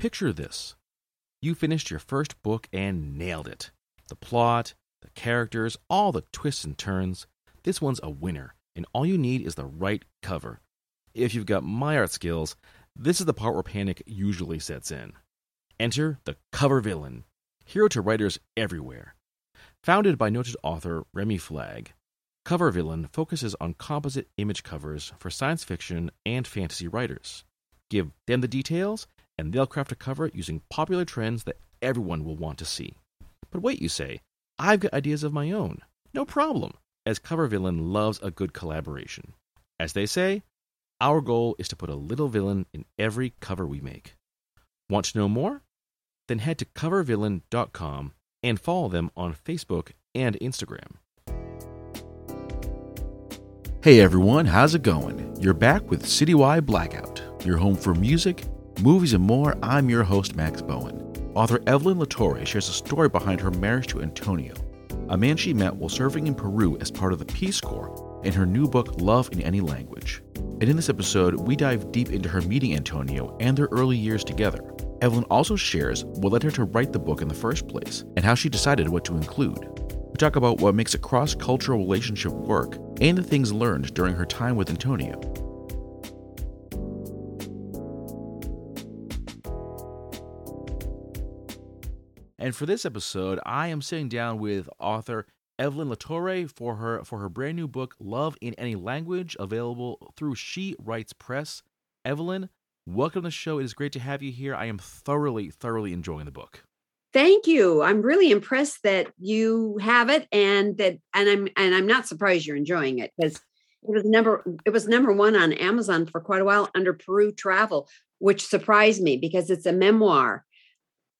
Picture this. You finished your first book and nailed it. The plot, the characters, all the twists and turns. This one's a winner, and all you need is the right cover. If you've got my art skills, this is the part where panic usually sets in. Enter the Cover Villain, hero to writers everywhere. Founded by noted author Remy Flagg, Cover Villain focuses on composite image covers for science fiction and fantasy writers. Give them the details, and they'll craft a cover using popular trends that everyone will want to see. But wait, you say, I've got ideas of my own. No problem, as Cover Villain loves a good collaboration. As they say, our goal is to put a little villain in every cover we make. Want to know more? Then head to covervillain.com and follow them on Facebook and Instagram. Hey everyone, how's it going? You're back with Citywide Blackout, your home for music, movies, and more. I'm your host, Max Bowen. Author Evelyn LaTorre shares a story behind her marriage to Antonio, a man she met while serving in Peru as part of the Peace Corps, in her new book, Love in Any Language. And in this episode, we dive deep into her meeting Antonio and their early years together. Evelyn also shares what led her to write the book in the first place and how she decided what to include. We talk about what makes a cross-cultural relationship work and the things learned during her time with Antonio. And for this episode, I am sitting down with author Evelyn LaTorre for her brand new book, Love in Any Language, available through She Writes Press. Evelyn, welcome to the show. It is great to have you here. I am thoroughly, thoroughly enjoying the book. Thank you. I'm really impressed that you have it, and I'm not surprised you're enjoying it, because it was number one on Amazon for quite a while under Peru Travel, which surprised me because it's a memoir,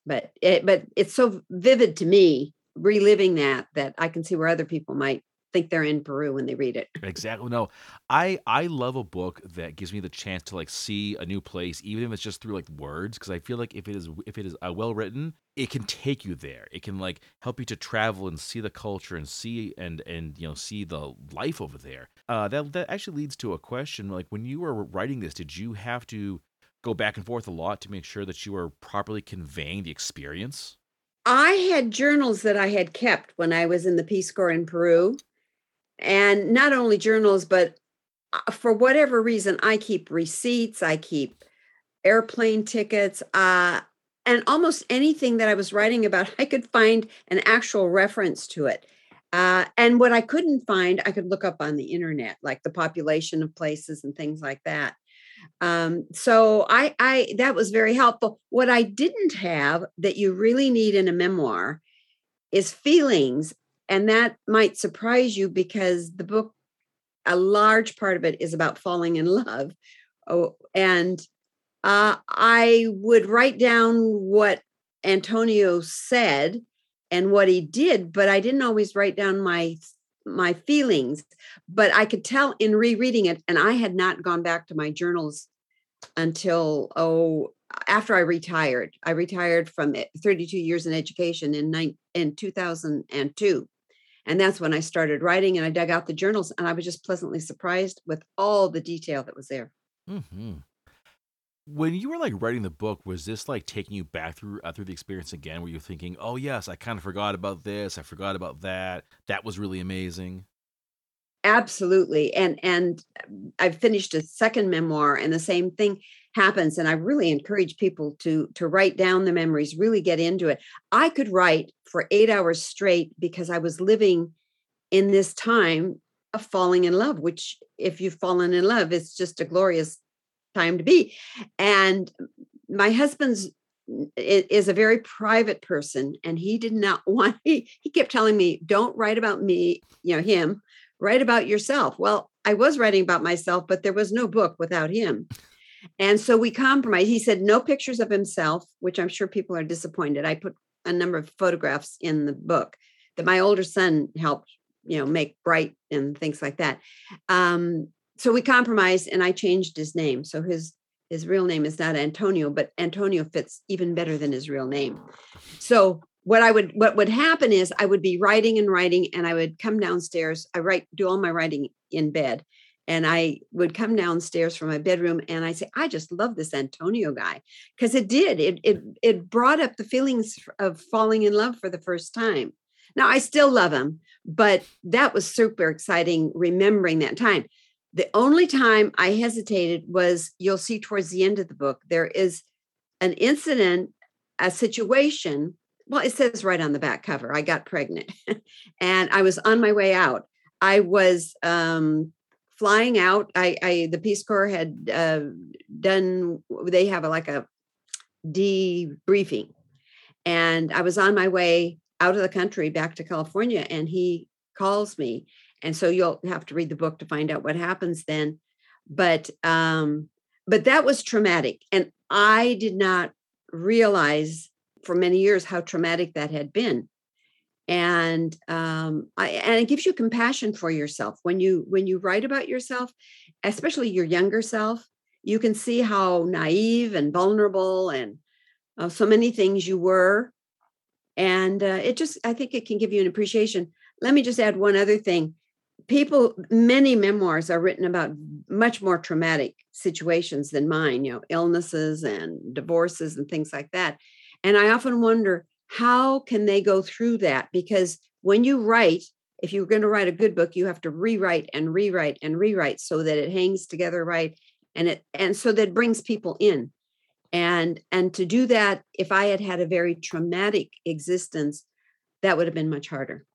but it's so vivid to me, reliving that I can see where other people might think they're in Peru when they read it. Exactly. No, I love a book that gives me the chance to like see a new place, even if it's just through like words, because I feel like if it is well written, it can take you there. It can like help you to travel and see the culture and see the life over there. That actually leads to a question. Like, when you were writing this, did you have to go back and forth a lot to make sure that you were properly conveying the experience? I had journals that I had kept when I was in the Peace Corps in Peru. And not only journals, but for whatever reason, I keep receipts, I keep airplane tickets, and almost anything that I was writing about, I could find an actual reference to it. And what I couldn't find, I could look up on the internet, like the population of places and things like that. So that was very helpful. What I didn't have that you really need in a memoir is feelings. And that might surprise you, because the book, a large part of it is about falling in love. And I would write down what Antonio said and what he did, but I didn't always write down my feelings. But I could tell in rereading it, and I had not gone back to my journals until after I retired. I retired from 32 years in education in 2002. And that's when I started writing, and I dug out the journals, and I was just pleasantly surprised with all the detail that was there. Mm-hmm. When you were like writing the book, was this like taking you back through the experience again? Were you thinking, oh yes, I kind of forgot about this, I forgot about that. That was really amazing. Absolutely. And I finished a second memoir, and the same thing happens. And I really encourage people to write down the memories, really get into it. I could write for 8 hours straight because I was living in this time of falling in love, which, if you've fallen in love, it's just a glorious time to be. And my husband's is a very private person, and he did not want, he kept telling me, don't write about me, him. Write about yourself. Well, I was writing about myself, but there was no book without him. And so we compromised. He said no pictures of himself, which I'm sure people are disappointed. I put a number of photographs in the book that my older son helped, make bright and things like that. So we compromised, and I changed his name. So his real name is not Antonio, but Antonio fits even better than his real name. So what would happen is I would be writing and writing, and I would come downstairs. I do all my writing in bed, And I would come downstairs from my bedroom and I say, I just love this Antonio guy, because it did. It brought up the feelings of falling in love for the first time. Now, I still love him, but that was super exciting, remembering that time. The only time I hesitated was, you'll see towards the end of the book, there is an incident, a situation. Well, it says right on the back cover, I got pregnant and I was on my way out. I was flying out. The Peace Corps had they have a debriefing, and I was on my way out of the country back to California, and he calls me. And so you'll have to read the book to find out what happens then. But that was traumatic. And I did not realize for many years how traumatic that had been. And and it gives you compassion for yourself. When you write about yourself, especially your younger self, you can see how naive and vulnerable and so many things you were. And I think it can give you an appreciation. Let me just add one other thing. Many memoirs are written about much more traumatic situations than mine, illnesses and divorces and things like that. And I often wonder, how can they go through that? Because when you write, if you're going to write a good book, you have to rewrite and rewrite and rewrite so that it hangs together right, and so that brings people in. And to do that, if I had had a very traumatic existence, that would have been much harder.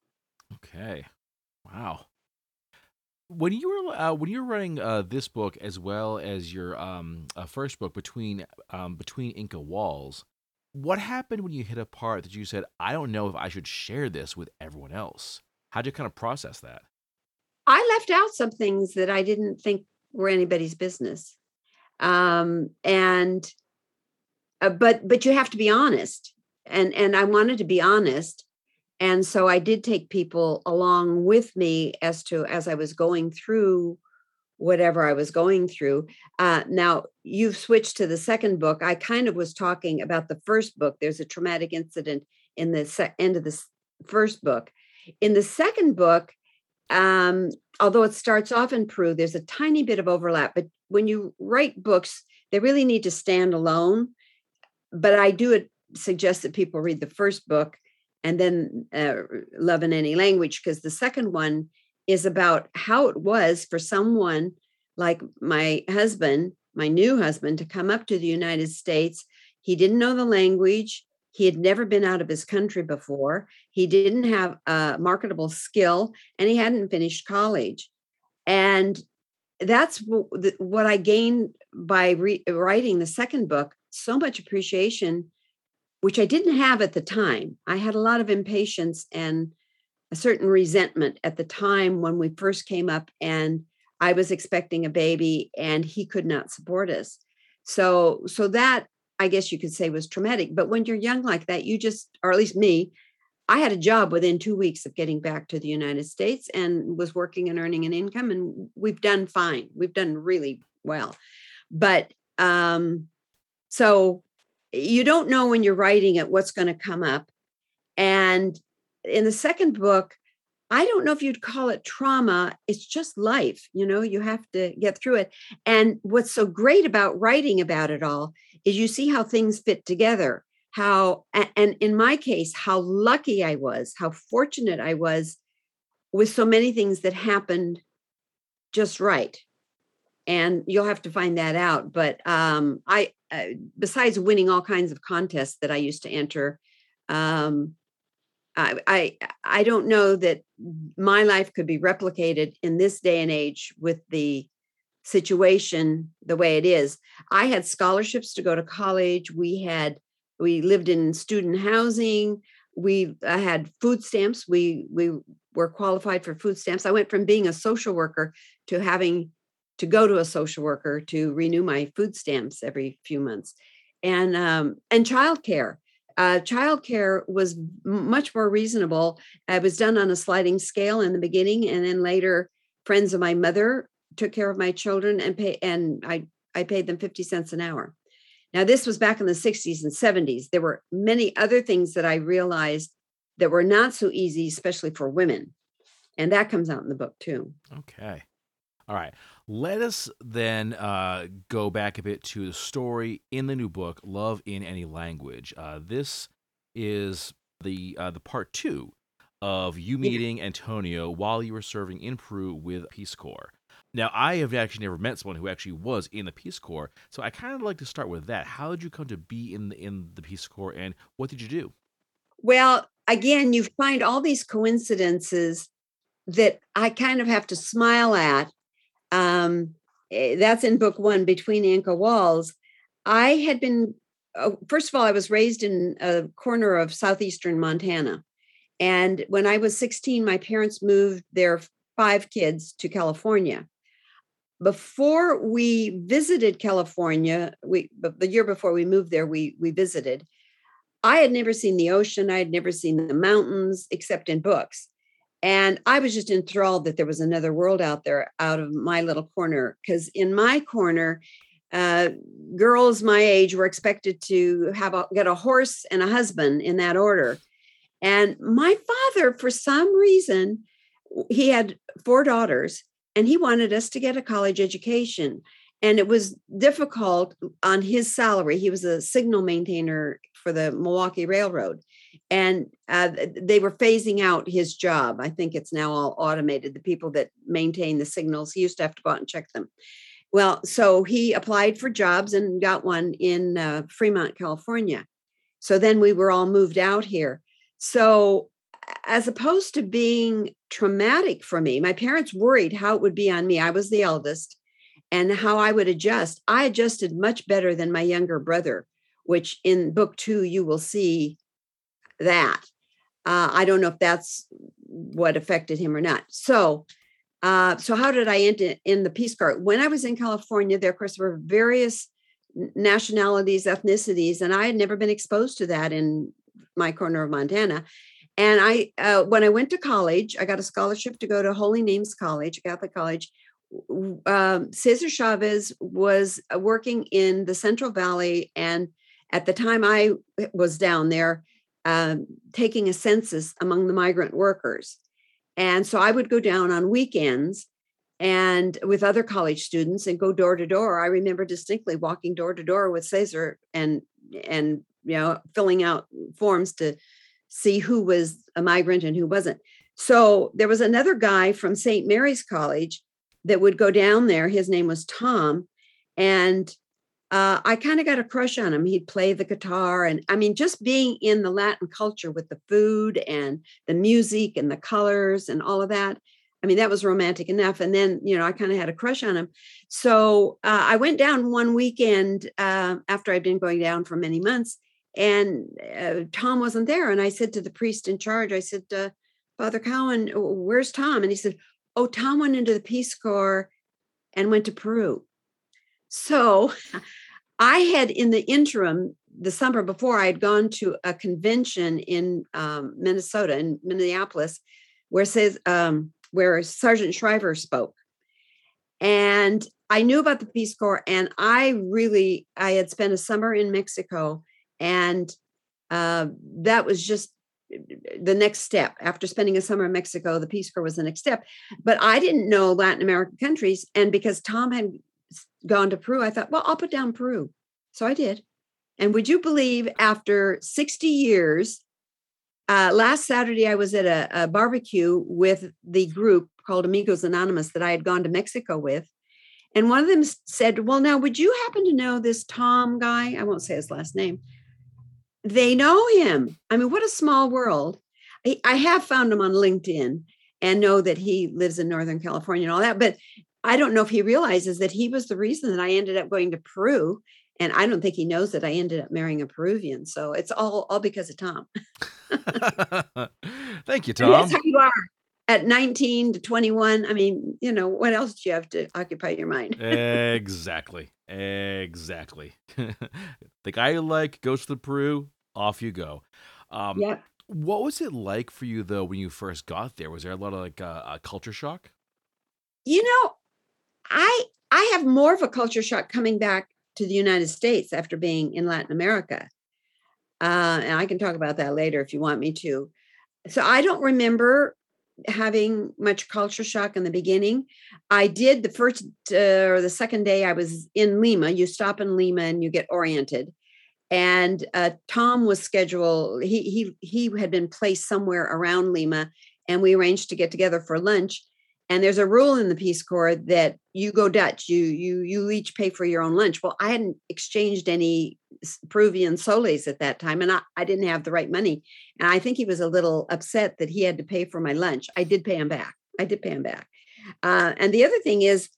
Okay. Wow. When you were writing this book, as well as your first book, Between Inca Walls, what happened when you hit a part that you said, I don't know if I should share this with everyone else? How'd you kind of process that? I left out some things that I didn't think were anybody's business. But you have to be honest. And I wanted to be honest. And so I did take people along with me as I was going through whatever I was going through. Now, you've switched to the second book. I kind of was talking about the first book. There's a traumatic incident in the end of the first book. In the second book, although it starts off in Peru, there's a tiny bit of overlap. But when you write books, they really need to stand alone. But I do suggest that people read the first book and then Love in Any Language, because the second one is about how it was for someone like my husband, my new husband, to come up to the United States. He didn't know the language. He had never been out of his country before. He didn't have a marketable skill, and he hadn't finished college. And that's what I gained by writing the second book, so much appreciation, which I didn't have at the time. I had a lot of impatience and a certain resentment at the time when we first came up, and I was expecting a baby and he could not support us. So that, I guess you could say, was traumatic. But when you're young like that, or at least me, I had a job within 2 weeks of getting back to the United States and was working and earning an income, and we've done fine. We've done really well. But so you don't know when you're writing it what's going to come up. And in the second book, I don't know if you'd call it trauma. It's just life. You have to get through it. And what's so great about writing about it all is you see how things fit together, and in my case, how lucky I was, how fortunate I was with so many things that happened just right. And you'll have to find that out. But I besides winning all kinds of contests that I used to enter, I don't know that my life could be replicated in this day and age with the situation the way it is. I had scholarships to go to college. We lived in student housing. We had food stamps. We were qualified for food stamps. I went from being a social worker to having to go to a social worker to renew my food stamps every few months, and childcare. Childcare was much more reasonable. I was done on a sliding scale in the beginning, and then later, friends of my mother took care of my children, and I paid them 50 cents an hour. Now, this was back in the 60s and 70s. There were many other things that I realized that were not so easy, especially for women, and that comes out in the book too. Okay, all right. Let us then go back a bit to the story in the new book, Love in Any Language. This is the part two of you meeting Antonio while you were serving in Peru with Peace Corps. Now, I have actually never met someone who actually was in the Peace Corps, so I kind of like to start with that. How did you come to be in the Peace Corps, and what did you do? Well, again, you find all these coincidences that I kind of have to smile at. That's in book one, Between Inca Walls. I had been, first of all, I was raised in a corner of southeastern Montana. And when I was 16, my parents moved their 5 kids to California. Before we visited California, the year before we moved there, we visited. I had never seen the ocean. I had never seen the mountains except in books. And I was just enthralled that there was another world out there, out of my little corner. Because in my corner, girls my age were expected to get a horse and a husband in that order. And my father, for some reason, he had 4 daughters, and he wanted us to get a college education. And it was difficult on his salary. He was a signal maintainer for the Milwaukee Railroad. And they were phasing out his job. I think it's now all automated. The people that maintain the signals, he used to have to go out and check them. Well, so he applied for jobs and got one in Fremont, California. So then we were all moved out here. So as opposed to being traumatic for me, my parents worried how it would be on me. I was the eldest and how I would adjust. I adjusted much better than my younger brother, which in book 2, you will see that. I don't know if that's what affected him or not. So how did I end in the Peace Corps? When I was in California, there, of course, were various nationalities, ethnicities, and I had never been exposed to that in my corner of Montana. And I, when I went to college, I got a scholarship to go to Holy Names College, Catholic college. Cesar Chavez was working in the Central Valley. And at the time I was down there, taking a census among the migrant workers. And so I would go down on weekends and with other college students and go door to door. I remember distinctly walking door to door with Cesar and, you know, filling out forms to see who was a migrant and who wasn't. So there was another guy from St. Mary's College that would go down there. His name was Tom. And I kind of got a crush on him. He'd play the guitar. And I mean, just being in the Latin culture with the food and the music and the colors and all of that. I mean, that was romantic enough. And then, you know, I kind of had a crush on him. So I went down one weekend after I'd been going down for many months, and Tom wasn't there. And I said to the priest in charge, I said, Father Cowan, where's Tom? And he said, oh, Tom went into the Peace Corps and went to Peru. So I had, in the interim, the summer before, I had gone to a convention in Minnesota, in Minneapolis, where Sergeant Shriver spoke. And I knew about the Peace Corps, and I had spent a summer in Mexico, and that was just the next step. After spending a summer in Mexico, the Peace Corps was the next step. But I didn't know Latin American countries, and because Tom had gone to Peru, I thought, well, I'll put down Peru. So I did. And would you believe, after 60 years, last Saturday, I was at a barbecue with the group called Amigos Anonymous that I had gone to Mexico with. And one of them said, well, now, would you happen to know this Tom guy? I won't say his last name. They know him. I mean, what a small world. I have found him on LinkedIn and know that he lives in Northern California and all that. But I don't know if he realizes that he was the reason that I ended up going to Peru. And I don't think he knows that I ended up marrying a Peruvian. So it's all because of Tom. Thank you, Tom. And that's how you are at 19 to 21. I mean, you know, what else do you have to occupy your mind? Exactly. The guy you like goes to Peru, off you go. Yeah. What was it like for you, though, when you first got there? Was there a lot of culture shock? You know, I have more of a culture shock coming back to the United States after being in Latin America. And I can talk about that later if you want me to. So I don't remember having much culture shock in the beginning. I did the first or the second day I was in Lima. You stop in Lima and you get oriented. And Tom was scheduled. He had been placed somewhere around Lima, and we arranged to get together for lunch. And there's a rule in the Peace Corps that you go Dutch. You each pay for your own lunch. Well, I hadn't exchanged any Peruvian soles at that time, and I didn't have the right money. And I think he was a little upset that he had to pay for my lunch. I did pay him back. And the other thing is,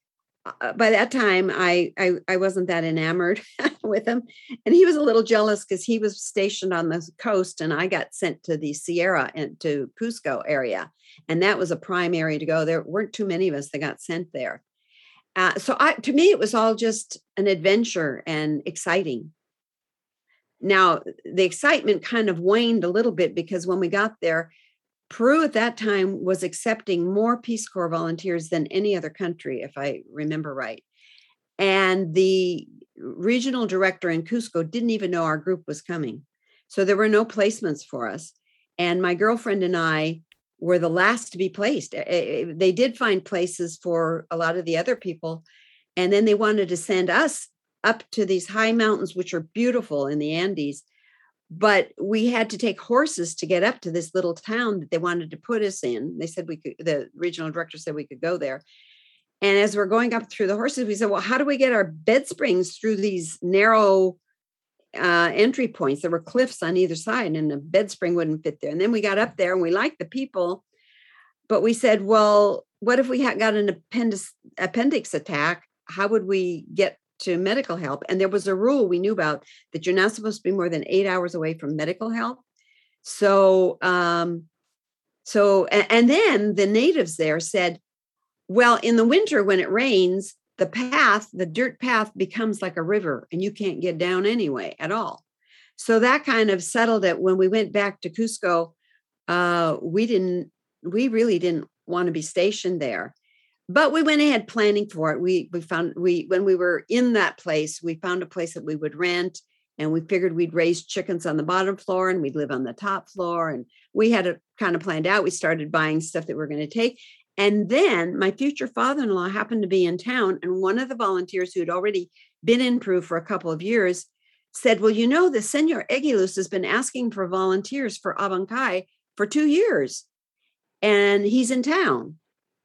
by that time, I wasn't that enamored with him. And he was a little jealous because he was stationed on the coast and I got sent to the Sierra and to Cusco area. And that was a prime area to go. There weren't too many of us that got sent there. To me, it was all just an adventure and exciting. Now, the excitement kind of waned a little bit because when we got there, Peru at that time was accepting more Peace Corps volunteers than any other country, if I remember right. And the regional director in Cusco didn't even know our group was coming. So there were no placements for us. And my girlfriend and I were the last to be placed. They did find places for a lot of the other people. And then they wanted to send us up to these high mountains, which are beautiful in the Andes. But we had to take horses to get up to this little town that they wanted to put us in. They said we could, the regional director said we could go there. And as we're going up through the horses, we said, well, how do we get our bed springs through these narrow entry points? There were cliffs on either side and a bed spring wouldn't fit there. And then we got up there and we liked the people, but we said, well, what if we had got an appendix attack? How would we get to medical help? And there was a rule we knew about that you're not supposed to be more than 8 hours away from medical help. So then the natives there said, well, in the winter, when it rains, the dirt path becomes like a river and you can't get down anyway at all. So that kind of settled it. When we went back to Cusco, we really didn't want to be stationed there. But we went ahead planning for it. When we were in that place, we found a place that we would rent, and we figured we'd raise chickens on the bottom floor and we'd live on the top floor. And we had it kind of planned out. We started buying stuff that we were going to take. And then my future father-in-law happened to be in town. And one of the volunteers who had already been in Peru for a couple of years said, well, you know, the Señor Eguiluz has been asking for volunteers for Abancay for 2 years and he's in town.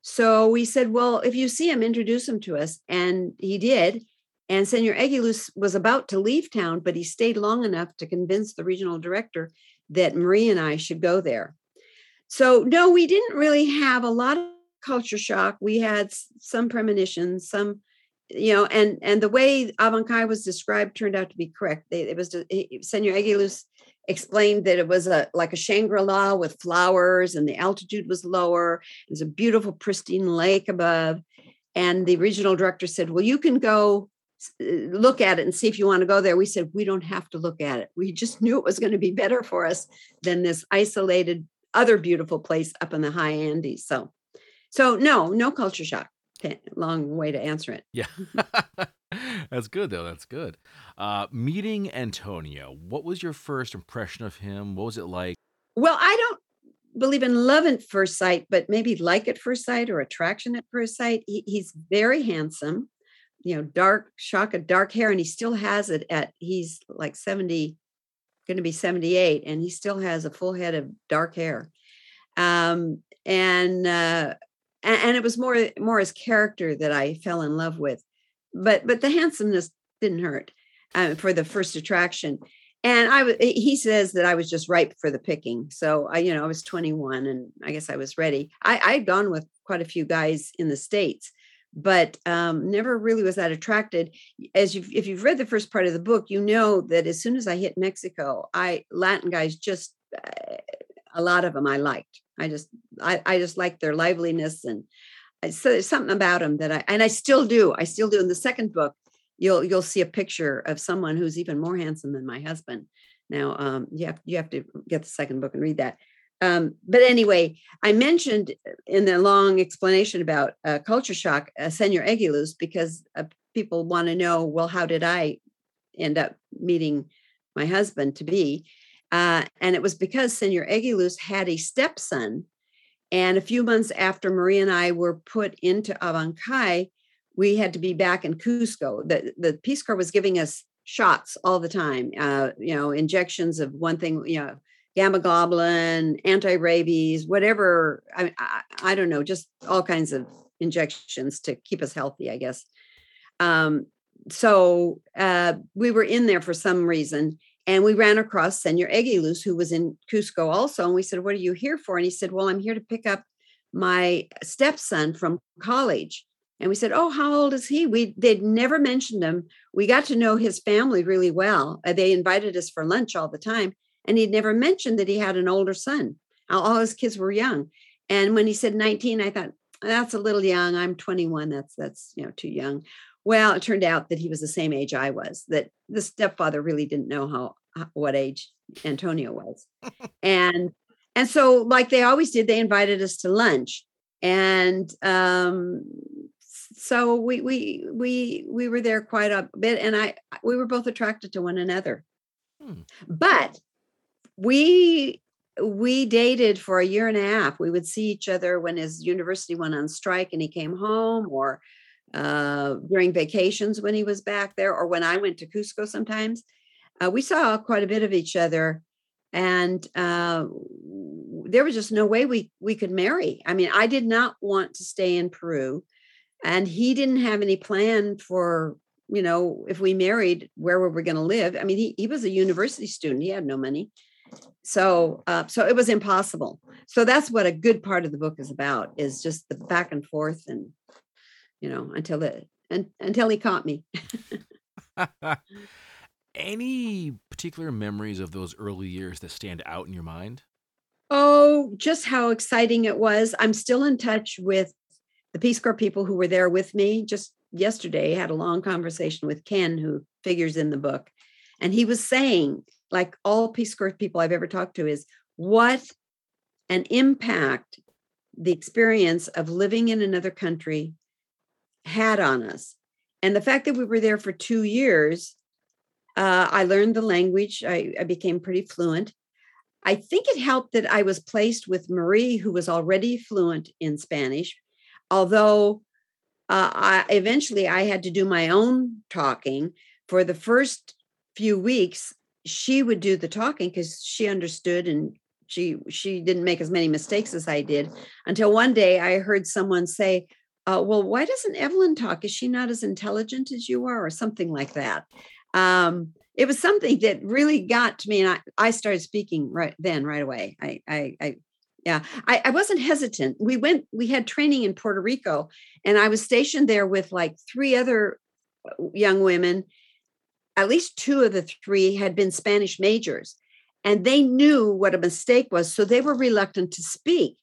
So we said, well, if you see him, introduce him to us. And he did. And Señor Eguiluz was about to leave town, but he stayed long enough to convince the regional director that Marie and I should go there. So no, we didn't really have a lot of culture shock. We had some premonitions, some, you know, and the way Abancay was described turned out to be correct. Señor Eguiluz explained that it was like a Shangri-La with flowers and the altitude was lower. There's a beautiful pristine lake above. And the regional director said, well, you can go look at it and see if you want to go there. We said, we don't have to look at it. We just knew it was going to be better for us than this isolated other beautiful place up in the high Andes. So no culture shock. Long way to answer it. Yeah. That's good, though. That's good. Meeting Antonio, what was your first impression of him? What was it like? Well, I don't believe in love at first sight, but maybe like at first sight or attraction at first sight. He's very handsome, you know, dark, shock of dark hair, and he still has it he's like 70, going to be 78, and he still has a full head of dark hair. And it was more his character that I fell in love with, but the handsomeness didn't hurt for the first attraction. And he says that I was just ripe for the picking. So I was 21 and I guess I was ready. I'd gone with quite a few guys in the States, but never really was that attracted. If you've read the first part of the book, you know that as soon as I hit Mexico, Latin guys, just a lot of them I liked. I just liked their liveliness, and so there's something about them that I still do. I still do. In the second book, you'll see a picture of someone who's even more handsome than my husband. Now, you have to get the second book and read that. But anyway, I mentioned in the long explanation about culture shock, Señor Eguiluz, because people want to know, well, how did I end up meeting my husband to be? And it was because Señor Eguiluz had a stepson And a few months after Marie and I were put into Abancay, we had to be back in Cusco. The Peace Corps was giving us shots all the time, injections of one thing, gamma globulin, anti-rabies, whatever. I don't know, just all kinds of injections to keep us healthy, I guess. So we were in there for some reason, and we ran across Señor Eguiluz, who was in Cusco also. And we said, "What are you here for?" And he said, "Well, I'm here to pick up my stepson from college." And we said, "Oh, how old is he?" They'd never mentioned him. We got to know his family really well. They invited us for lunch all the time. And he'd never mentioned that he had an older son. All his kids were young. And when he said 19, I thought, that's a little young. I'm 21. That's too young. Well, it turned out that he was the same age I was, that the stepfather really didn't know what age Antonio was. And so, like they always did, they invited us to lunch. And so we were there quite a bit, and we were both attracted to one another. But we dated for a year and a half. We would see each other when his university went on strike and he came home, or during vacations when he was back there, or when I went to Cusco sometimes. We saw quite a bit of each other, and there was just no way we could marry. I mean, I did not want to stay in Peru, and he didn't have any plan for, if we married, where were we going to live? I mean, he was a university student. He had no money. So it was impossible. So that's what a good part of the book is about, is just the back and forth, and until he caught me. Any particular memories of those early years that stand out in your mind? Oh, just how exciting it was. I'm still in touch with the Peace Corps people who were there with me. Just yesterday, I had a long conversation with Ken, who figures in the book. And he was saying, like all Peace Corps people I've ever talked to, is what an impact the experience of living in another country had on us. And the fact that we were there for 2 years, I learned the language. I became pretty fluent. I think it helped that I was placed with Marie, who was already fluent in Spanish, although I eventually had to do my own talking. For the first few weeks, she would do the talking because she understood, and she didn't make as many mistakes as I did, until one day I heard someone say, "Well, why doesn't Evelyn talk? Is she not as intelligent as you are?" or something like that. It was something that really got to me, and I started speaking right away. I wasn't hesitant. We had training in Puerto Rico, and I was stationed there with like three other young women. At least two of the three had been Spanish majors, and they knew what a mistake was, so they were reluctant to speak.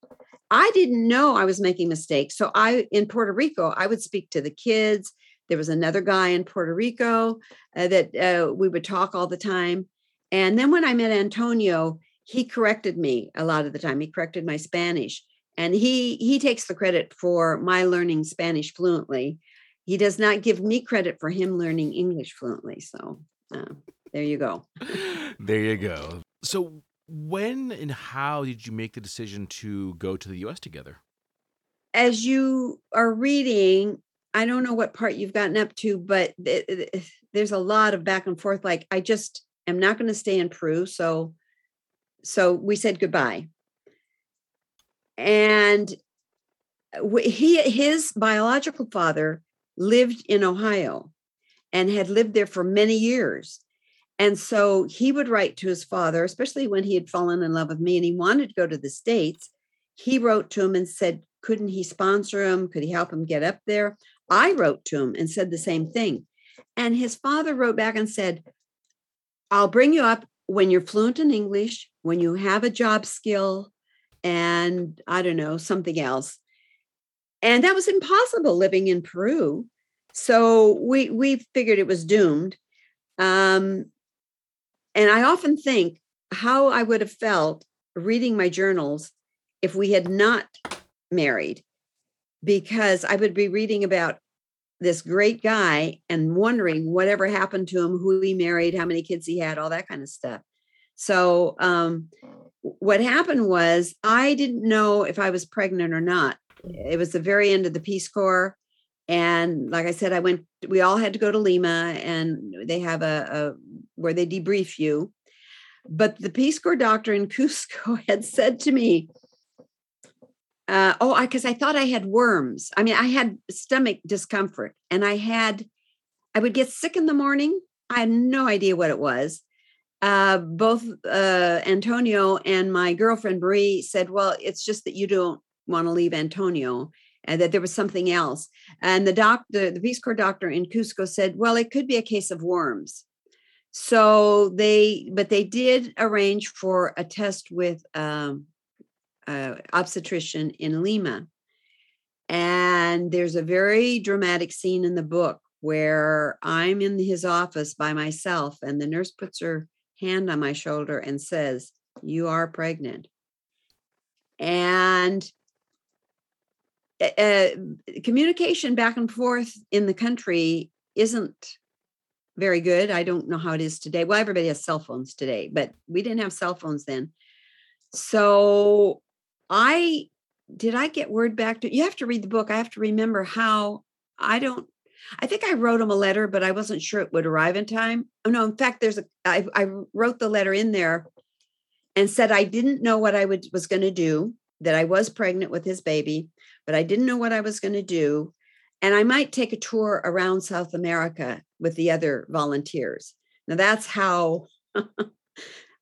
I didn't know I was making mistakes. So in Puerto Rico, I would speak to the kids. There was another guy in Puerto Rico that we would talk all the time. And then when I met Antonio, he corrected me a lot of the time. He corrected my Spanish, and he takes the credit for my learning Spanish fluently. He does not give me credit for him learning English fluently. So there you go. There you go. So when and how did you make the decision to go to the U.S. together? As you are reading, I don't know what part you've gotten up to, but there's a lot of back and forth. Like, I just am not going to stay in Peru. So we said goodbye. And his biological father lived in Ohio and had lived there for many years. And so he would write to his father, especially when he had fallen in love with me and he wanted to go to the States. He wrote to him and said, couldn't he sponsor him? Could he help him get up there? I wrote to him and said the same thing. And his father wrote back and said, I'll bring you up when you're fluent in English, when you have a job skill, and I don't know, something else. And that was impossible living in Peru. So we figured it was doomed. And I often think how I would have felt reading my journals if we had not married, because I would be reading about this great guy and wondering whatever happened to him, who he married, how many kids he had, all that kind of stuff. So what happened was I didn't know if I was pregnant or not. It was the very end of the Peace Corps. And like I said, I went, we all had to go to Lima, and they have a where they debrief you. But the Peace Corps doctor in Cusco had said to me, because I thought I had worms. I mean, I had stomach discomfort, and I would get sick in the morning. I had no idea what it was. Both Antonio and my girlfriend, Brie, said, well, it's just that you don't want to leave Antonio, and that there was something else. And the Peace Corps doctor in Cusco said, well, it could be a case of worms. So they did arrange for a test with obstetrician in Lima. And there's a very dramatic scene in the book where I'm in his office by myself, and the nurse puts her hand on my shoulder and says, you are pregnant. And communication back and forth in the country isn't very good. I don't know how it is today. Well, everybody has cell phones today, but we didn't have cell phones then. So I get word back to, you have to read the book. I have to remember how I think I wrote him a letter, but I wasn't sure it would arrive in time. Oh no, in fact, I wrote the letter in there and said, I didn't know what I was going to do, that I was pregnant with his baby, but I didn't know what I was going to do. And I might take a tour around South America with the other volunteers. Now that's how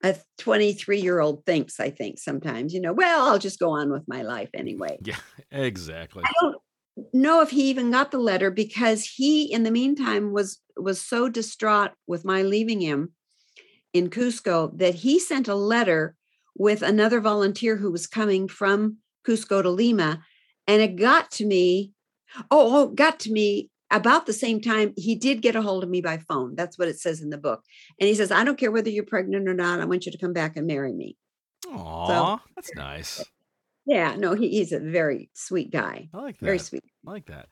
a 23-year-old thinks, I think, sometimes, well, I'll just go on with my life anyway. Yeah, exactly. I don't know if he even got the letter, because he, in the meantime, was so distraught with my leaving him in Cusco that he sent a letter with another volunteer who was coming from Cusco to Lima. And it got to me about the same time. He did get a hold of me by phone. That's what it says in the book. And he says, I don't care whether you're pregnant or not. I want you to come back and marry me. Aw, so, that's nice. Yeah, no, he's a very sweet guy. I like that. Very sweet. I like that.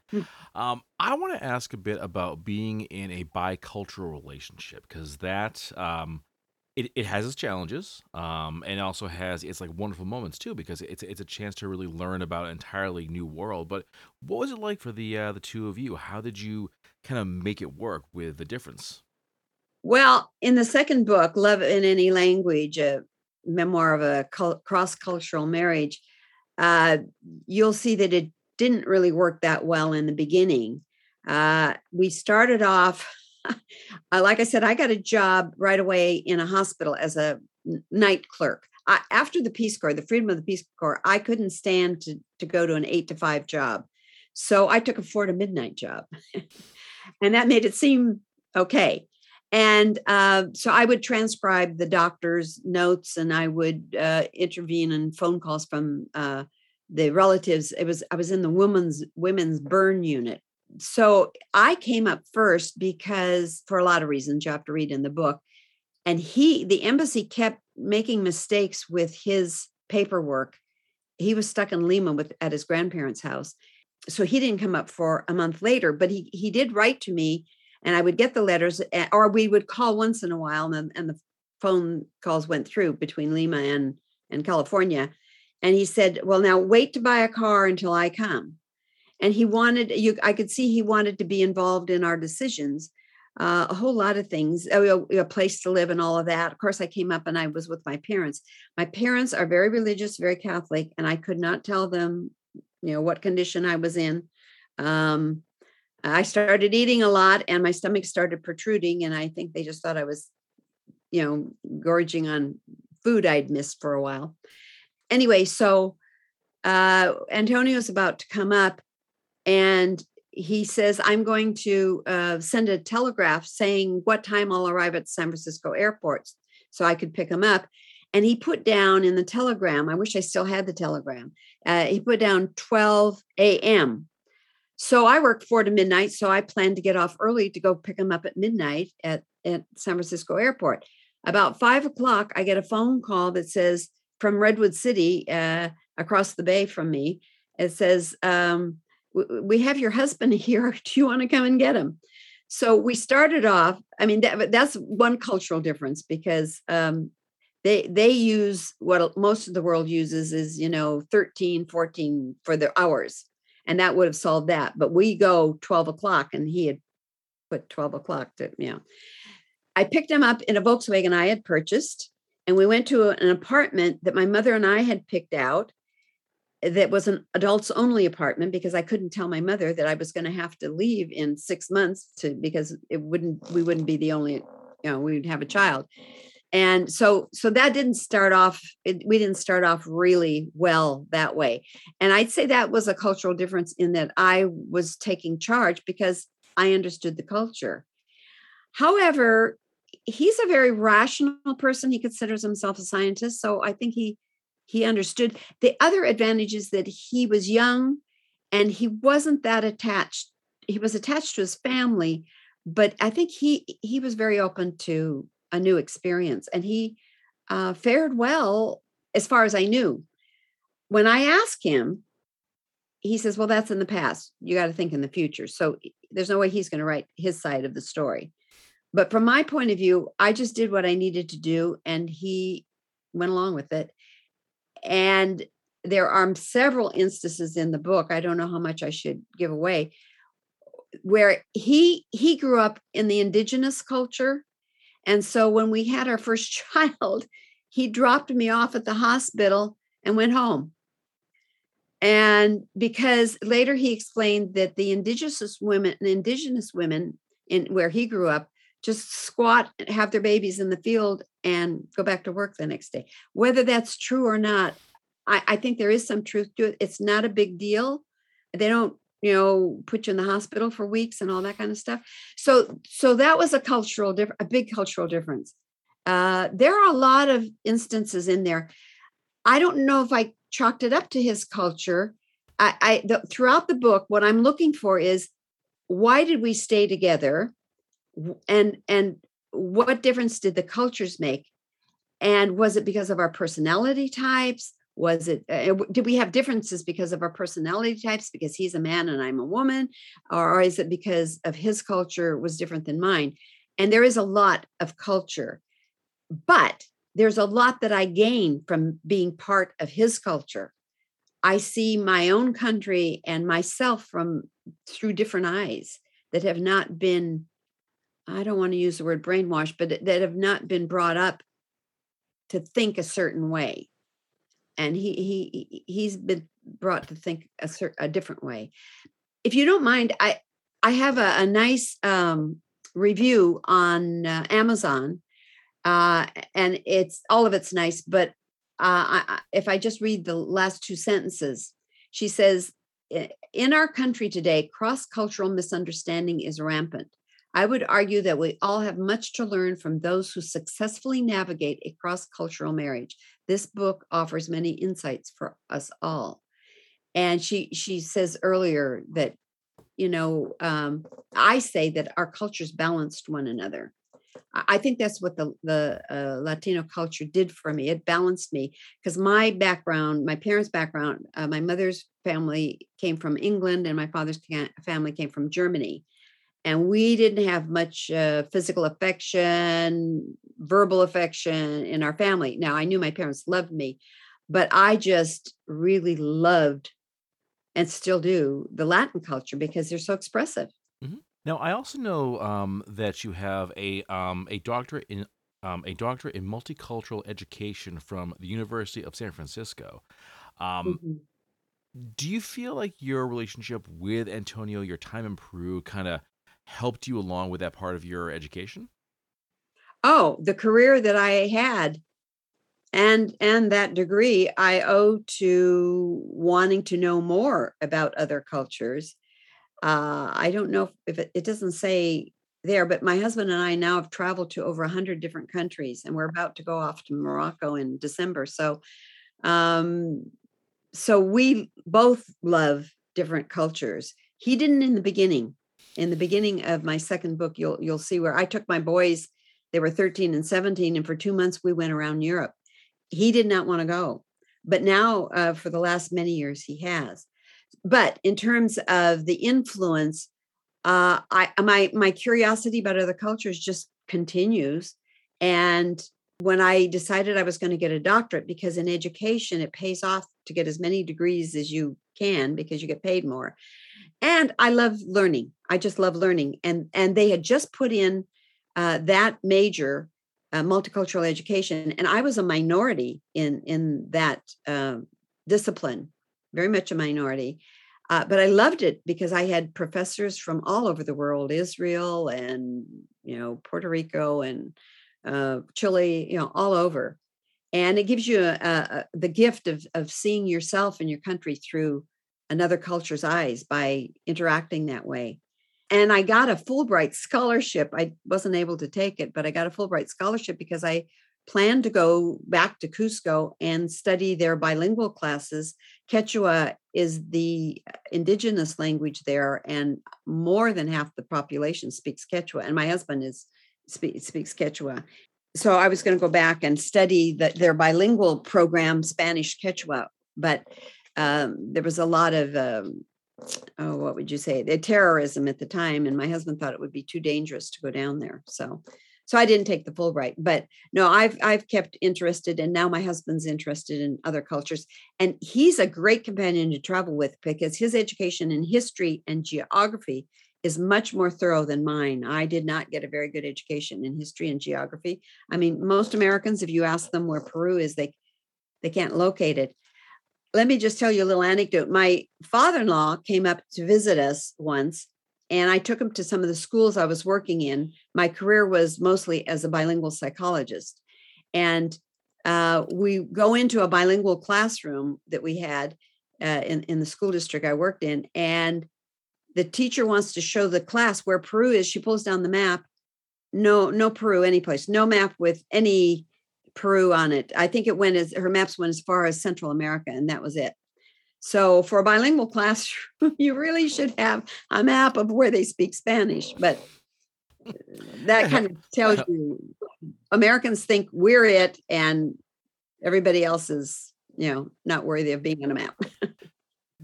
I want to ask a bit about being in a bicultural relationship, because that it has its challenges, and also has its wonderful moments too, because it's a chance to really learn about an entirely new world. But what was it like for the two of you? How did you kind of make it work with the difference? Well, in the second book, Love in Any Language, a memoir of a cross-cultural marriage, you'll see that it didn't really work that well in the beginning. We started off, like I said, I got a job right away in a hospital as a night clerk. After the Peace Corps, the freedom of the Peace Corps, I couldn't stand to go to an 8 to 5 job. So I took a 4 to midnight job, and that made it seem okay. And so I would transcribe the doctor's notes, and I would intervene in phone calls from the relatives. I was in the women's burn unit. So I came up first because, for a lot of reasons, you have to read in the book. And the embassy kept making mistakes with his paperwork. He was stuck in Lima at his grandparents' house. So he didn't come up for a month later, but he did write to me, and I would get the letters, or we would call once in a while, and the phone calls went through between Lima and California. And he said, well, now wait to buy a car until I come. And I could see he wanted to be involved in our decisions, a whole lot of things, a place to live and all of that. Of course, I came up and I was with my parents. My parents are very religious, very Catholic, and I could not tell them, what condition I was in. I started eating a lot, and my stomach started protruding, and I think they just thought I was, gorging on food I'd missed for a while. Anyway, so Antonio's about to come up, and he says, I'm going to send a telegraph saying what time I'll arrive at San Francisco Airport so I could pick him up. And he put down in the telegram, I wish I still had the telegram, he put down 12 a.m., so I worked 4 to midnight. So I planned to get off early to go pick him up at midnight at San Francisco Airport. About 5 o'clock, I get a phone call that says from Redwood City, across the bay from me. It says, we have your husband here. Do you want to come and get him? So we started off. I mean, that's one cultural difference, because They use what most of the world uses is, 13, 14 for their hours. And that would have solved that. But we go 12 o'clock and he had put 12 o'clock to, I picked him up in a Volkswagen I had purchased. And we went to an apartment that my mother and I had picked out that was an adults only apartment because I couldn't tell my mother that I was going to have to leave in 6 months because we wouldn't be the only, we would have a child. And so that didn't start off, we didn't start off really well that way. And I'd say that was a cultural difference in that I was taking charge because I understood the culture. However, he's a very rational person. He considers himself a scientist. So I think he understood. The other advantage is that he was young and he wasn't that attached. He was attached to his family, but I think he was very open to a new experience, and he fared well as far as I knew. When I asked him, he says, well, that's in the past. You got to think in the future. So there's no way he's going to write his side of the story. But from my point of view, I just did what I needed to do, and he went along with it. And there are several instances in the book, I don't know how much I should give away, where he grew up in the indigenous culture. And so when we had our first child, he dropped me off at the hospital and went home. And because later he explained that the indigenous women in where he grew up just squat and have their babies in the field and go back to work the next day. Whether that's true or not, I think there is some truth to it. It's not a big deal. They don't, put you in the hospital for weeks and all that kind of stuff. So that was a big cultural difference. There are a lot of instances in there. I don't know if I chalked it up to his culture. Throughout the book, what I'm looking for is, why did we stay together? And what difference did the cultures make? And was it because of our personality types? Was it, did we have differences because of our personality types, because he's a man and I'm a woman? Or is it because of his culture was different than mine? And there is a lot of culture, but there's a lot that I gain from being part of his culture. I see my own country and myself through different eyes that have not been, I don't want to use the word brainwash, but that have not been brought up to think a certain way. And he's been brought to think a different way. If you don't mind, I have a nice review on Amazon, and it's nice. But if I just read the last two sentences, she says, "In our country today, cross-cultural misunderstanding is rampant. I would argue that we all have much to learn from those who successfully navigate a cross-cultural marriage. This book offers many insights for us all." And she says earlier that, I say that our cultures balanced one another. I think that's what the Latino culture did for me. It balanced me because my parents' background, my mother's family came from England and my father's family came from Germany. And we didn't have much physical affection, verbal affection in our family. Now, I knew my parents loved me, but I just really loved and still do the Latin culture because they're so expressive. Mm-hmm. Now, I also know that you have a doctorate in multicultural education from the University of San Francisco. Mm-hmm. Do you feel like your relationship with Antonio, your time in Peru, kind of helped you along with that part of your education? Oh, the career that I had and that degree I owe to wanting to know more about other cultures. I don't know if it doesn't say there, but my husband and I now have traveled to over 100 different countries, and we're about to go off to Morocco in December. So we both love different cultures. He didn't in the beginning. In the beginning of my second book, you'll see where I took my boys. They were 13 and 17, and for 2 months we went around Europe. He did not want to go, but now for the last many years he has. But in terms of the influence, my curiosity about other cultures just continues, and when I decided I was going to get a doctorate, because in education, it pays off to get as many degrees as you can because you get paid more. And I love learning. I just love learning. And they had just put in that major, multicultural education. And I was a minority in that discipline, very much a minority. But I loved it because I had professors from all over the world, Israel and, you know, Puerto Rico and Chile, you know, all over. And it gives you the gift of seeing yourself and your country through another culture's eyes by interacting that way. And I got a Fulbright scholarship. I wasn't able to take it, but I got a Fulbright scholarship because I planned to go back to Cusco and study their bilingual classes. Quechua is the indigenous language there, and more than half the population speaks Quechua. And my husband speaks Quechua. So I was going to go back and study their bilingual program, Spanish Quechua. But there was a lot of, what would you say, the terrorism at the time. And my husband thought it would be too dangerous to go down there. So I didn't take the Fulbright. But no, I've kept interested. And now my husband's interested in other cultures. And he's a great companion to travel with because his education in history and geography is much more thorough than mine. I did not get a very good education in history and geography. I mean, most Americans, if you ask them where Peru is, they can't locate it. Let me just tell you a little anecdote. My father-in-law came up to visit us once, and I took him to some of the schools I was working in. My career was mostly as a bilingual psychologist. And we go into a bilingual classroom that we had in the school district I worked in, and the teacher wants to show the class where Peru is. She pulls down the map. No Peru, any place. No map with any Peru on it. I think her maps went as far as Central America, and that was it. So for a bilingual classroom, you really should have a map of where they speak Spanish. But that kind of tells you Americans think we're it, and everybody else is, you know, not worthy of being on a map.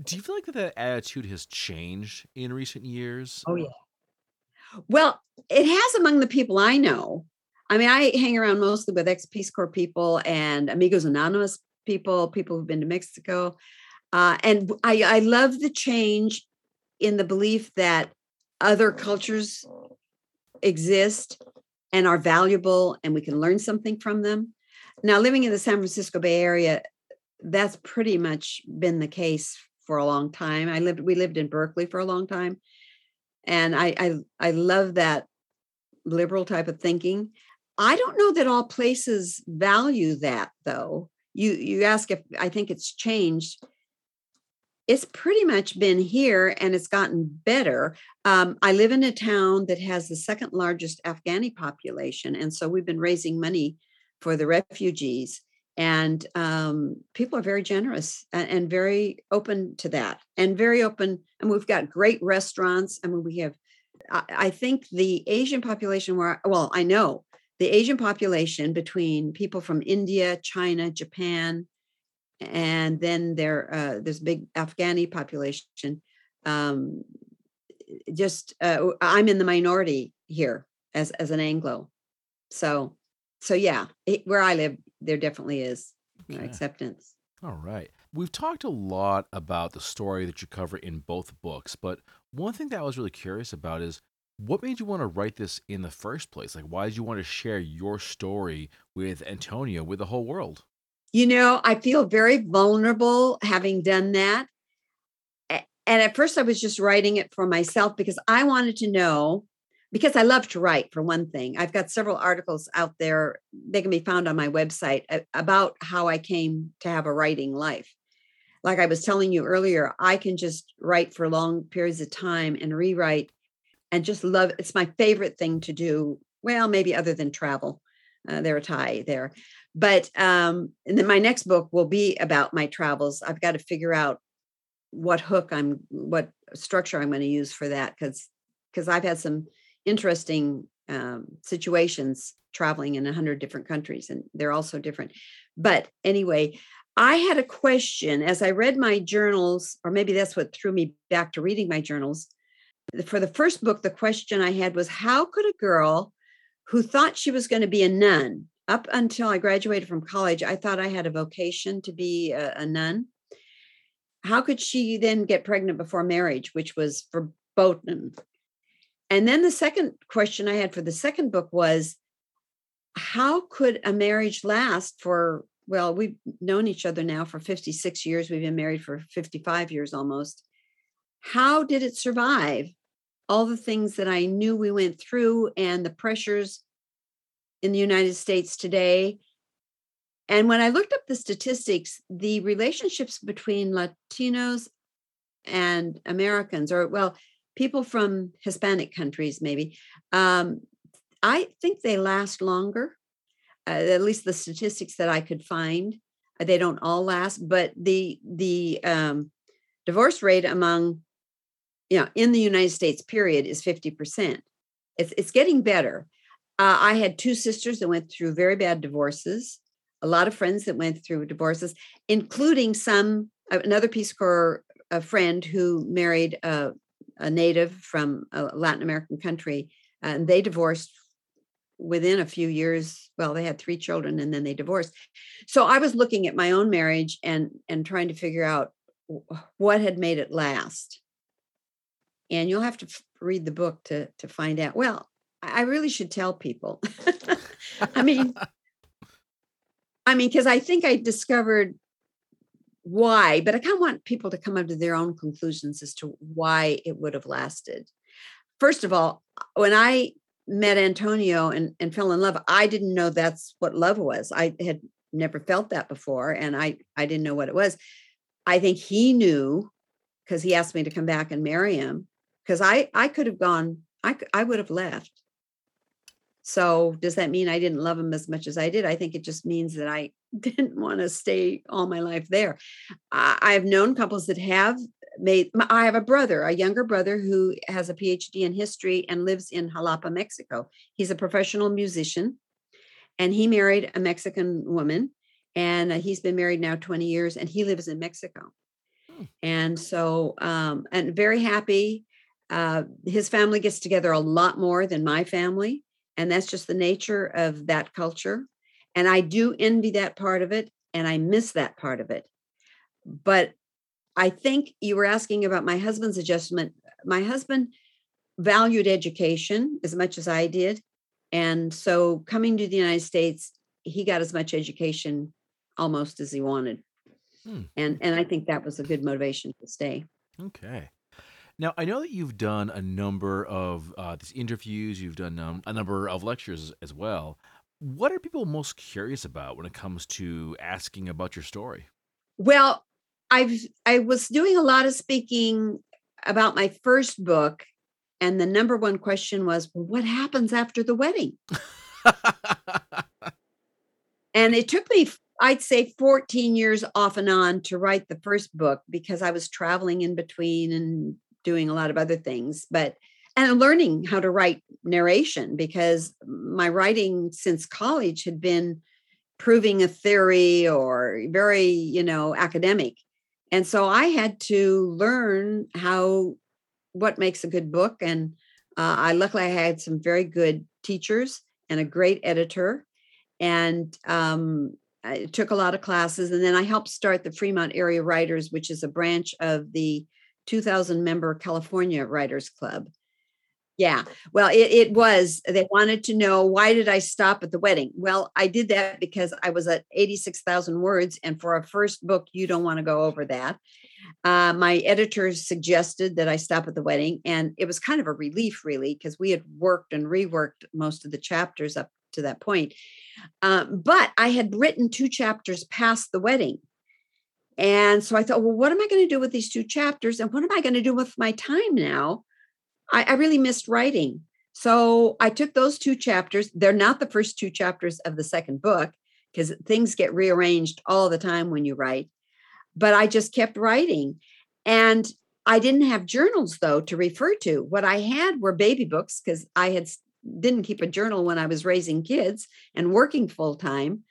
Do you feel like that attitude has changed in recent years? Oh, yeah. Well, it has among the people I know. I mean, I hang around mostly with ex-Peace Corps people and Amigos Anonymous people who've been to Mexico. And I love the change in the belief that other cultures exist and are valuable and we can learn something from them. Now, living in the San Francisco Bay Area, that's pretty much been the case for a long time. We lived in Berkeley for a long time. And I love that liberal type of thinking. I don't know that all places value that though. You ask if I think it's changed. It's pretty much been here and it's gotten better. I live in a town that has the second largest Afghani population. And so we've been raising money for the refugees. And people are very generous and very open to that and very open. And we've got great restaurants. I mean, I think the Asian population I know the Asian population between people from India, China, Japan, and then there's big Afghani population. I'm in the minority here as an Anglo. So yeah, where I live, there definitely is acceptance. All right. We've talked a lot about the story that you cover in both books, but one thing that I was really curious about is what made you want to write this in the first place? Like, why did you want to share your story with Antonio, with the whole world? You know, I feel very vulnerable having done that. And at first I was just writing it for myself because I wanted to know. Because I love to write, for one thing. I've got several articles out there. They can be found on my website about how I came to have a writing life. Like I was telling you earlier, I can just write for long periods of time and rewrite and just love. It's my favorite thing to do. Well, maybe other than travel. There a tie there. But and then my next book will be about my travels. I've got to figure out what structure I'm going to use for that because I've had some interesting situations traveling in 100 different countries, and they're all so different. But anyway, I had a question as I read my journals, or maybe that's what threw me back to reading my journals. For the first book, the question I had was, how could a girl who thought she was going to be a nun, Up until I graduated from college, I thought I had a vocation to be a nun. How could she then get pregnant before marriage, which was verboten? And then the second question I had for the second book was, how could a marriage last for, well, we've known each other now for 56 years. We've been married for 55 years almost. How did it survive all the things that I knew we went through and the pressures in the United States today? And when I looked up the statistics, the relationships between Latinos and Americans, or well, people from Hispanic countries maybe, I think they last longer, at least the statistics that I could find. They don't all last, but the divorce rate among, you know, in the United States period is 50%. It's getting better. I had two sisters that went through very bad divorces, a lot of friends that went through divorces, including another Peace Corps friend who married a native from a Latin American country, and they divorced within a few years. Well, they had three children and then they divorced. So I was looking at my own marriage and trying to figure out what had made it last. And you'll have to read the book to find out. Well, I really should tell people. I mean, because I think I discovered why, but I kind of want people to come up to their own conclusions as to why it would have lasted. First of all, when I met Antonio and fell in love, I didn't know that's what love was. I had never felt that before, and I didn't know what it was. I think he knew because he asked me to come back and marry him, because I could have gone. I would have left. So does that mean I didn't love him as much as I did? I think it just means that I didn't want to stay all my life there. I've known couples that have made, I have a younger brother who has a PhD in history and lives in Jalapa, Mexico. He's a professional musician, and he married a Mexican woman, and he's been married now 20 years, and he lives in Mexico. And so, and very happy. His family gets together a lot more than my family, and that's just the nature of that culture. And I do envy that part of it, and I miss that part of it. But I think you were asking about my husband's adjustment. My husband valued education as much as I did. And so coming to the United States, he got as much education almost as he wanted. And I think that was a good motivation to stay. Okay. Now, I know that you've done a number of these interviews. You've done a number of lectures as well. What are people most curious about when it comes to asking about your story? Well, I was doing a lot of speaking about my first book, and the number one question was, well, what happens after the wedding? And it took me, I'd say, 14 years off and on to write the first book, because I was traveling in between and doing a lot of other things, and learning how to write narration, because my writing since college had been proving a theory or very, academic. And so I had to learn what makes a good book. And luckily I had some very good teachers and a great editor, and I took a lot of classes. And then I helped start the Fremont Area Writers, which is a branch of the 2,000 member California Writers Club. Yeah, well, they wanted to know, why did I stop at the wedding? Well, I did that because I was at 86,000 words. And for a first book, you don't want to go over that. My editors suggested that I stop at the wedding. And it was kind of a relief, really, because we had worked and reworked most of the chapters up to that point. But I had written two chapters past the wedding. And so I thought, well, what am I going to do with these two chapters? And what am I going to do with my time now? I really missed writing. So I took those two chapters. They're not the first two chapters of the second book, because things get rearranged all the time when you write. But I just kept writing. And I didn't have journals, though, to refer to. What I had were baby books, because I didn't keep a journal when I was raising kids and working full time.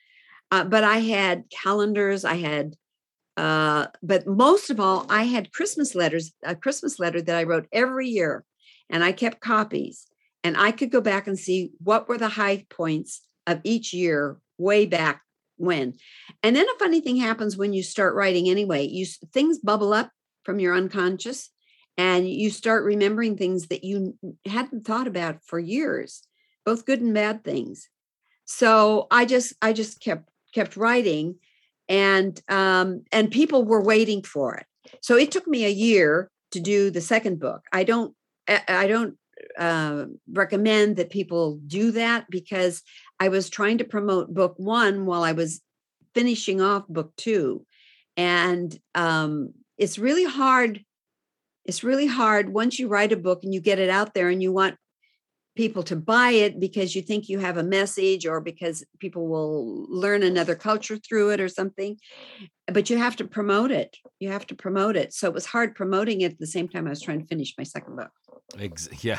But I had calendars. But most of all, I had a Christmas letter that I wrote every year, and I kept copies, and I could go back and see what were the high points of each year way back when. And then a funny thing happens when you start writing anyway. Things bubble up from your unconscious, and you start remembering things that you hadn't thought about for years, both good and bad things. So I just kept writing, and people were waiting for it. So it took me a year to do the second book. I don't recommend that people do that, because I was trying to promote book one while I was finishing off book two. And it's really hard. It's really hard once you write a book and you get it out there and you want people to buy it because you think you have a message or because people will learn another culture through it or something, but you have to promote it. You have to promote it. So it was hard promoting it at the same time I was trying to finish my second book. Yeah.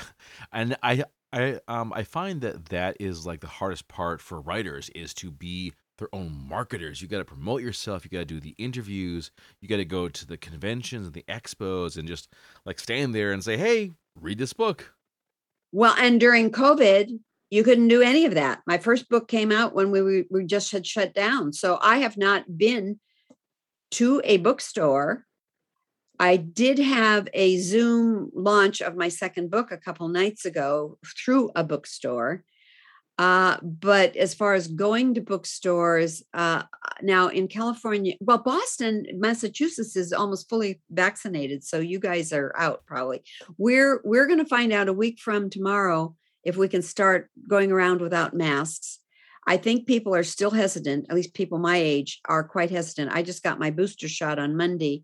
And I find that is like the hardest part for writers, is to be their own marketers. You got to promote yourself. You got to do the interviews. You got to go to the conventions and the expos and just like stand there and say, hey, read this book. Well, and during COVID, you couldn't do any of that. My first book came out when we just had shut down. So I have not been to a bookstore. I did have a Zoom launch of my second book a couple nights ago through a bookstore. But as far as going to bookstores, now in California, well, Boston, Massachusetts is almost fully vaccinated. So you guys are out probably. We're going to find out a week from tomorrow if we can start going around without masks. I think people are still hesitant, at least people my age are quite hesitant. I just got my booster shot on Monday,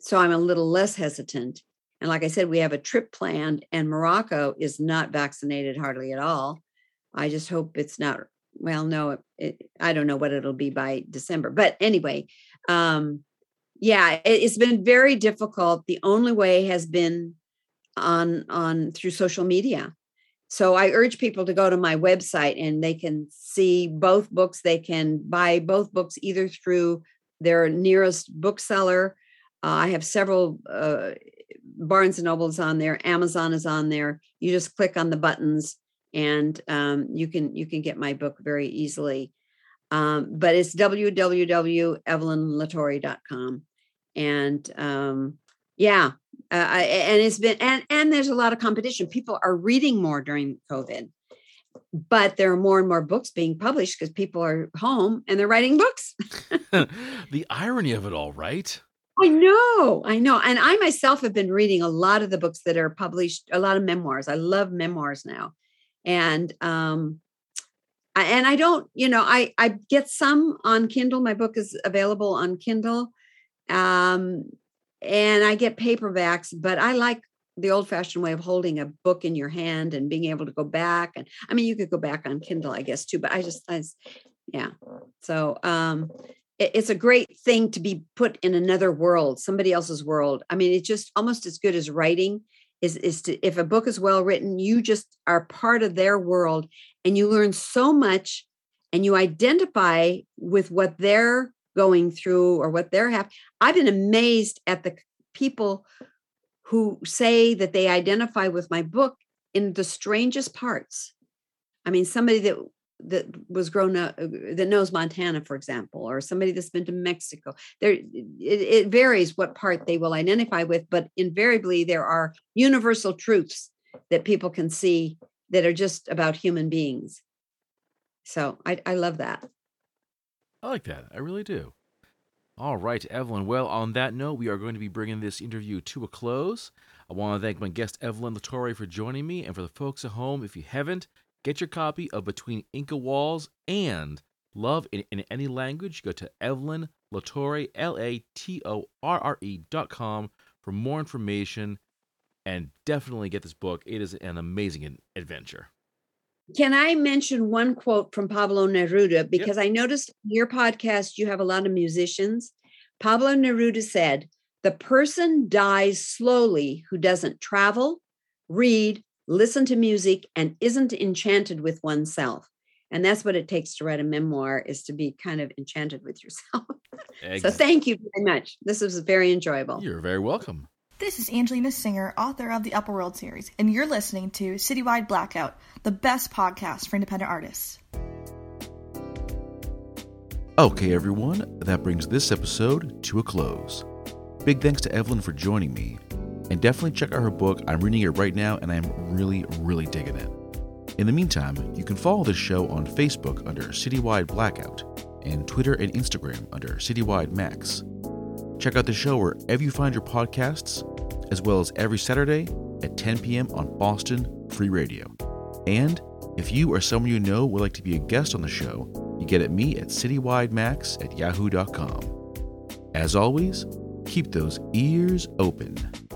so I'm a little less hesitant. And like I said, we have a trip planned, and Morocco is not vaccinated hardly at all. I just hope it's not, well, no, I don't know what it'll be by December. But anyway, it's been very difficult. The only way has been on through social media. So I urge people to go to my website and they can see both books. They can buy both books either through their nearest bookseller. I have several Barnes and Noble's on there. Amazon is on there. You just click on the buttons. And you can get my book very easily. But it's www.evelynlatorre.com. And it's been, and there's a lot of competition. People are reading more during COVID, but there are more and more books being published because people are home and they're writing books. The irony of it all, right? I know. And I myself have been reading a lot of the books that are published, a lot of memoirs. I love memoirs now. And I get some on Kindle. My book is available on Kindle, and I get paperbacks. But I like the old-fashioned way of holding a book in your hand and being able to go back. And I mean, you could go back on Kindle, I guess, too. But I just. So it's a great thing to be put in another world, somebody else's world. I mean, it's just almost as good as writing. If a book is well written, you just are part of their world and you learn so much and you identify with what they're going through or what they're having. I've been amazed at the people who say that they identify with my book in the strangest parts. I mean, somebody that was grown up, that knows Montana, for example, or somebody that's been to Mexico. It varies what part they will identify with, but invariably there are universal truths that people can see that are just about human beings. So I love that. I like that. I really do. All right, Evelyn. Well, on that note, we are going to be bringing this interview to a close. I want to thank my guest, Evelyn LaTorre, for joining me. And for the folks at home, if you haven't, get your copy of Between Inca Walls and Love in Any Language. Go to Evelyn LaTorre, LaTorre.com for more information, and definitely get this book. It is an amazing adventure. Can I mention one quote from Pablo Neruda? Because yep. I noticed in your podcast, you have a lot of musicians. Pablo Neruda said, "The person dies slowly who doesn't travel, read, listen to music, and isn't enchanted with oneself." And that's what it takes to write a memoir, is to be kind of enchanted with yourself. So thank you very much. This was very enjoyable. You're very welcome. This is Angelina Singer, author of the Upper World series, and you're listening to Citywide Blackout, the best podcast for independent artists. Okay, everyone, that brings this episode to a close. Big thanks to Evelyn for joining me, and definitely check out her book. I'm reading it right now, and I'm really digging it. In the meantime, you can follow this show on Facebook under Citywide Blackout, and Twitter and Instagram under Citywide Max. Check out the show wherever you find your podcasts, as well as every Saturday at 10 p.m. on Boston Free Radio. And if you or someone you know would like to be a guest on the show, you get at me at citywidemax@yahoo.com. As always, keep those ears open.